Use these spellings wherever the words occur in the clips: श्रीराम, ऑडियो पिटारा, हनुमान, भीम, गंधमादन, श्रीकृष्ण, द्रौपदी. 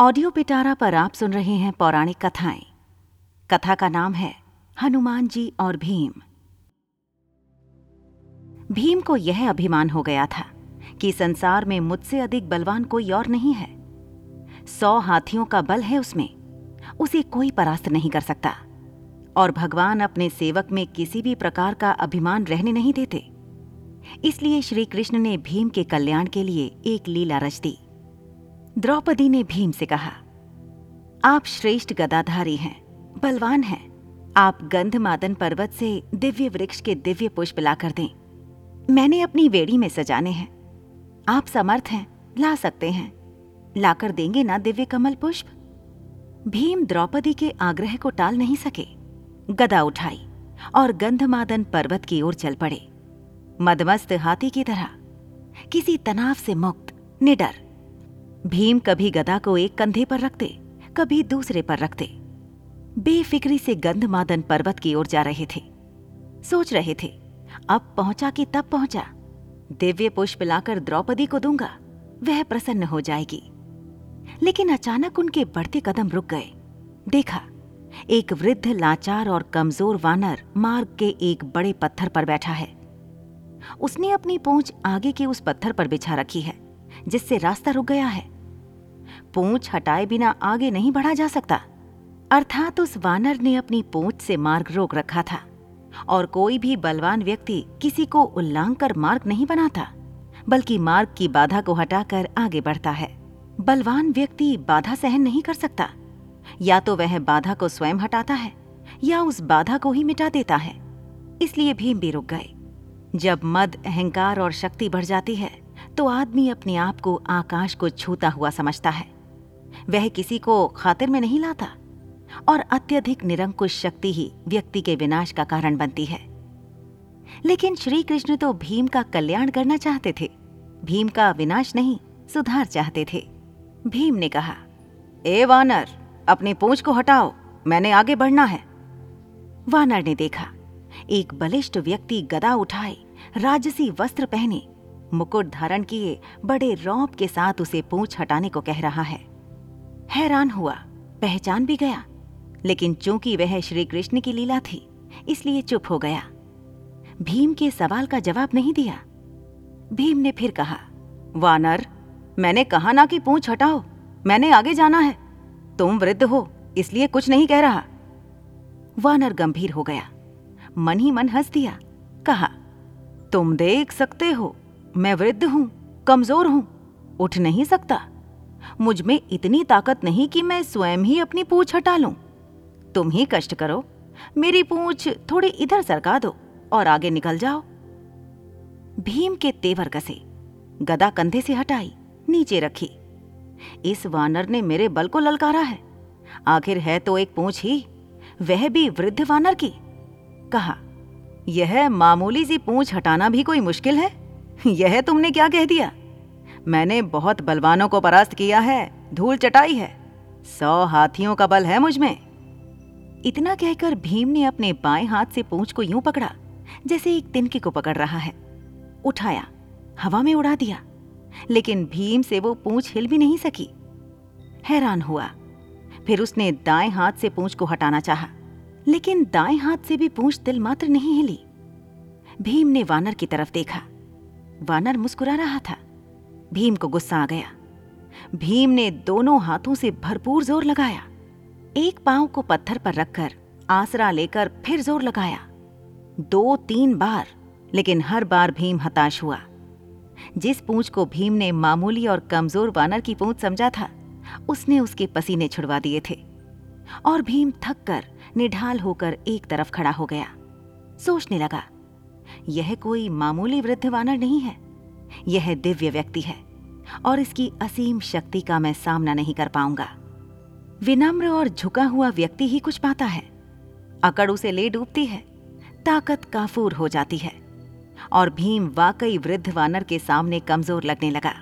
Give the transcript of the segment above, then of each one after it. ऑडियो पिटारा पर आप सुन रहे हैं पौराणिक कथाएं। कथा का नाम है हनुमान जी और भीम। भीम को यह अभिमान हो गया था कि संसार में मुझसे अधिक बलवान कोई और नहीं है। 100 हाथियों का बल है उसमें, उसे कोई परास्त नहीं कर सकता। और भगवान अपने सेवक में किसी भी प्रकार का अभिमान रहने नहीं देते। इसलिए श्रीकृष्ण ने भीम के कल्याण के लिए एक लीला रच दी। द्रौपदी ने भीम से कहा, आप श्रेष्ठ गदाधारी हैं, बलवान हैं। आप गंधमादन पर्वत से दिव्य वृक्ष के दिव्य पुष्प लाकर दें, मैंने अपनी वेड़ी में सजाने हैं। आप समर्थ हैं, ला सकते हैं, लाकर देंगे ना दिव्य कमल पुष्प। भीम द्रौपदी के आग्रह को टाल नहीं सके, गदा उठाई और गंधमादन पर्वत की ओर चल पड़े। मदमस्त हाथी की तरह, किसी तनाव से मुक्त, निडर भीम कभी गदा को एक कंधे पर रखते, कभी दूसरे पर रखते, बेफिक्री से गंधमादन पर्वत की ओर जा रहे थे। सोच रहे थे, अब पहुंचा कि तब पहुंचा, दिव्य पुष्प लाकर द्रौपदी को दूंगा, वह प्रसन्न हो जाएगी। लेकिन अचानक उनके बढ़ते कदम रुक गए। देखा, एक वृद्ध, लाचार और कमजोर वानर मार्ग के एक बड़े पत्थर पर बैठा है। उसने अपनी पूंछ आगे के उस पत्थर पर बिछा रखी है जिससे रास्ता रुक गया है। पूंछ हटाए बिना आगे नहीं बढ़ा जा सकता, अर्थात उस वानर ने अपनी पूंछ से मार्ग रोक रखा था। और कोई भी बलवान व्यक्ति किसी को उल्लंघन कर मार्ग नहीं बनाता, बल्कि मार्ग की बाधा को हटाकर आगे बढ़ता है। बलवान व्यक्ति बाधा सहन नहीं कर सकता, या तो वह बाधा को स्वयं हटाता है या उस बाधा को ही मिटा देता है। इसलिए भीम भी रुक गए। जब मद, अहंकार और शक्ति बढ़ जाती है तो आदमी अपने आप को आकाश को छूता हुआ समझता है। वह किसी को खातिर में नहीं लाता, और अत्यधिक निरंकुश शक्ति ही व्यक्ति के विनाश का कारण बनती है। लेकिन श्री कृष्ण तो भीम का कल्याण करना चाहते थे, भीम का विनाश नहीं, सुधार चाहते थे। भीम ने कहा, ए वानर, अपनी पूंछ को हटाओ, मैंने आगे बढ़ना है। वानर ने देखा, एक बलिष्ठ व्यक्ति गदा उठाए, राजसी वस्त्र पहने, मुकुट धारण किए, बड़े रौब के साथ उसे पूंछ हटाने को कह रहा है। हैरान हुआ, पहचान भी गया, लेकिन चूंकि वह श्री कृष्ण की लीला थी इसलिए चुप हो गया। भीम के सवाल का जवाब नहीं दिया। भीम ने फिर कहा, वानर, मैंने कहा ना कि पूंछ हटाओ, मैंने आगे जाना है। तुम वृद्ध हो इसलिए कुछ नहीं कह रहा। वानर गंभीर हो गया, मन ही मन हंस दिया, कहा, तुम देख सकते हो मैं वृद्ध हूं, कमजोर हूं, उठ नहीं सकता। मुझ में इतनी ताकत नहीं कि मैं स्वयं ही अपनी पूंछ हटा लूं। तुम ही कष्ट करो, मेरी पूंछ थोड़ी इधर सरका दो और आगे निकल जाओ। भीम के तेवर कसे, गदा कंधे से हटाई, नीचे रखी। इस वानर ने मेरे बल को ललकारा है, आखिर है तो एक पूंछ ही, वह भी वृद्ध वानर की। कहा, यह मामूली सी पूंछ हटाना भी कोई मुश्किल है? यह तुमने क्या कह दिया? मैंने बहुत बलवानों को परास्त किया है, धूल चटाई है, 100 हाथियों का बल है मुझमें। इतना कहकर भीम ने अपने बाएं हाथ से पूंछ को यूं पकड़ा जैसे एक तिनके को पकड़ रहा है, उठाया, हवा में उड़ा दिया। लेकिन भीम से वो पूंछ हिल भी नहीं सकी। हैरान हुआ, फिर उसने दाएं हाथ से पूंछ को हटाना चाहा, लेकिन दाएं हाथ से भी पूंछ तिल मात्र नहीं हिली। भीम ने वानर की तरफ देखा, वानर मुस्कुरा रहा था। भीम को गुस्सा आ गया। भीम ने दोनों हाथों से भरपूर जोर लगाया, एक पांव को पत्थर पर रखकर आसरा लेकर फिर जोर लगाया, 2-3 बार, लेकिन हर बार भीम हताश हुआ। जिस पूंछ को भीम ने मामूली और कमजोर वानर की पूंछ समझा था, उसने उसके पसीने छुड़वा दिए थे। और भीम थक कर निढाल होकर एक तरफ खड़ा हो गया। सोचने लगा, यह कोई मामूली वृद्ध वानर नहीं है, यह दिव्य व्यक्ति है, और इसकी असीम शक्ति का मैं सामना नहीं कर पाऊंगा। विनम्र और झुका हुआ व्यक्ति ही कुछ पाता है। अकड़ उसे ले डूबती है, ताकत काफूर हो जाती है, और भीम वाकई वृद्ध वानर के सामने कमजोर लगने लगा।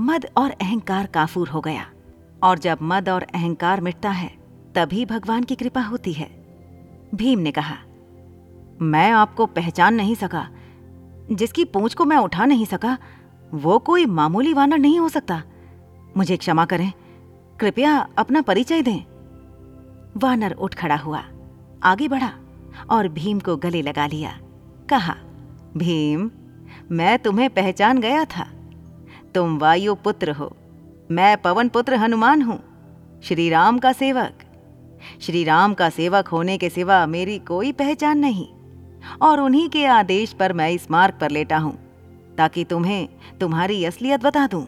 मद और अहंकार काफूर हो गया, और जब मद और अहंकार मिटता है तभी भगवान की कृपा होती है। भीम ने कहा, मैं आपको पहचान नहीं सका, जिसकी पूंछ को मैं उठा नहीं सका, वो कोई मामूली वानर नहीं हो सकता। मुझे क्षमा करें, कृपया अपना परिचय दें। वानर उठ खड़ा हुआ, आगे बढ़ा और भीम को गले लगा लिया। कहा, भीम, मैं तुम्हें पहचान गया था। तुम वायु पुत्र हो, मैं पवन पुत्र हनुमान हूँ, श्रीराम का सेवक। श्रीराम का सेवक होने के सिवा मेरी कोई पहचान नहीं, और उन्हीं के आदेश पर मैं इस मार्ग पर लेटा हूँ ताकि तुम्हें तुम्हारी असलियत बता दूँ।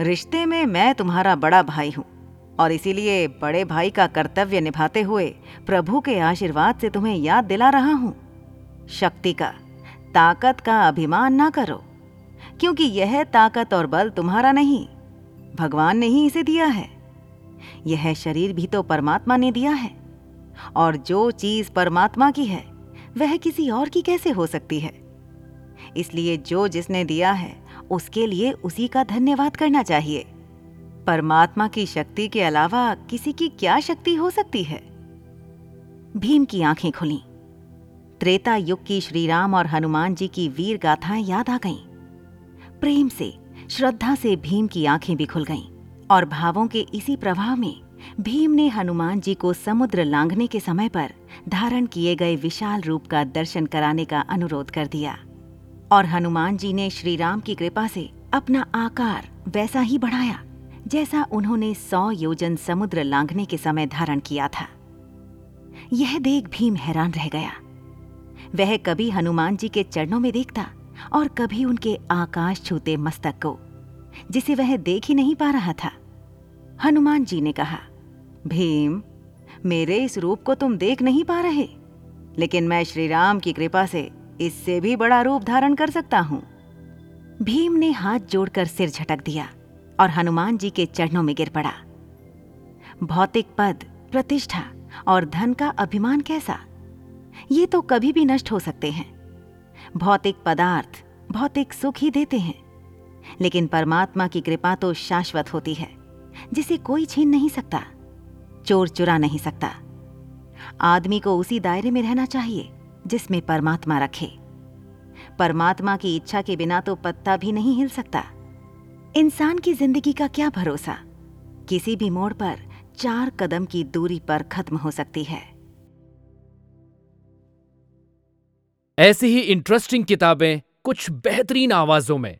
रिश्ते में मैं तुम्हारा बड़ा भाई हूँ और इसीलिए बड़े भाई का कर्तव्य निभाते हुए प्रभु के आशीर्वाद से तुम्हें याद दिला रहा हूँ। शक्ति का, ताकत का अभिमान ना करो, क्योंकि यह ताकत और बल तुम्हारा नहीं, भगवान ने ही इसे दिया है। यह शरीर भी तो परमात्मा ने दिया है, और जो चीज़ परमात्मा की है वह किसी और की कैसे हो सकती है। इसलिए जो जिसने दिया है उसके लिए उसी का धन्यवाद करना चाहिए। परमात्मा की शक्ति के अलावा किसी की क्या शक्ति हो सकती है। भीम की आंखें खुलीं। त्रेता युग की श्रीराम और हनुमान जी की वीर गाथाएं याद आ गईं। प्रेम से, श्रद्धा से भीम की आंखें भी खुल गईं और भावों के इसी प्रवाह में भीम ने हनुमान जी को समुद्र लांघने के समय पर धारण किए गए विशाल रूप का दर्शन कराने का अनुरोध कर दिया, और हनुमान जी ने श्रीराम की कृपा से अपना आकार वैसा ही बढ़ाया जैसा उन्होंने 100 योजन समुद्र लांघने के समय धारण किया था। यह देख भीम हैरान रह गया। वह कभी हनुमान जी के चरणों में देखता और कभी उनके आकाश छूते मस्तक को, जिसे वह देख ही नहीं पा रहा था। हनुमान जी ने कहा, भीम, मेरे इस रूप को तुम देख नहीं पा रहे, लेकिन मैं श्रीराम की कृपा से इससे भी बड़ा रूप धारण कर सकता हूँ। भीम ने हाथ जोड़कर सिर झटक दिया और हनुमान जी के चरणों में गिर पड़ा। भौतिक पद, प्रतिष्ठा और धन का अभिमान कैसा, ये तो कभी भी नष्ट हो सकते हैं। भौतिक पदार्थ, भौतिक सुख ही देते हैं, लेकिन परमात्मा की कृपा तो शाश्वत होती है, जिसे कोई छीन नहीं सकता, चोर चुरा नहीं सकता। आदमी को उसी दायरे में रहना चाहिए जिसमें परमात्मा रखे। परमात्मा की इच्छा के बिना तो पत्ता भी नहीं हिल सकता। इंसान की जिंदगी का क्या भरोसा, किसी भी मोड़ पर 4 कदम की दूरी पर खत्म हो सकती है। ऐसी ही इंटरेस्टिंग किताबें कुछ बेहतरीन आवाजों में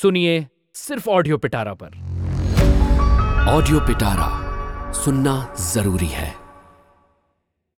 सुनिए सिर्फ ऑडियो पिटारा पर। ऑडियो पिटारा सुनना जरूरी है।